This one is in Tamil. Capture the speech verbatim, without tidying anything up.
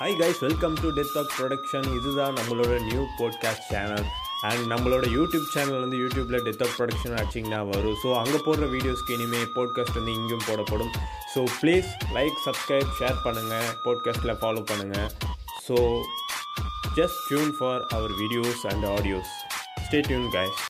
High guys, welcome to death talk production. இதுதான் நம்மளோட நியூ பாட்காஸ்ட் சேனல். அண்ட் நம்மளோட யூடியூப் சேனல் வந்து யூடியூப்பில் டெத் டாக் ப்ரொடக்ஷன் ஆச்சிங்கன்னா வரும். ஸோ அங்கே போடுற வீடியோஸ்க்கு இனிமேல் பாட்காஸ்ட் வந்து இங்கேயும் போடப்படும். So please like, subscribe, share பண்ணுங்கள், பாட்காஸ்ட்டில் ஃபாலோ பண்ணுங்கள். So just tune for our videos and audios. Stay tune guys.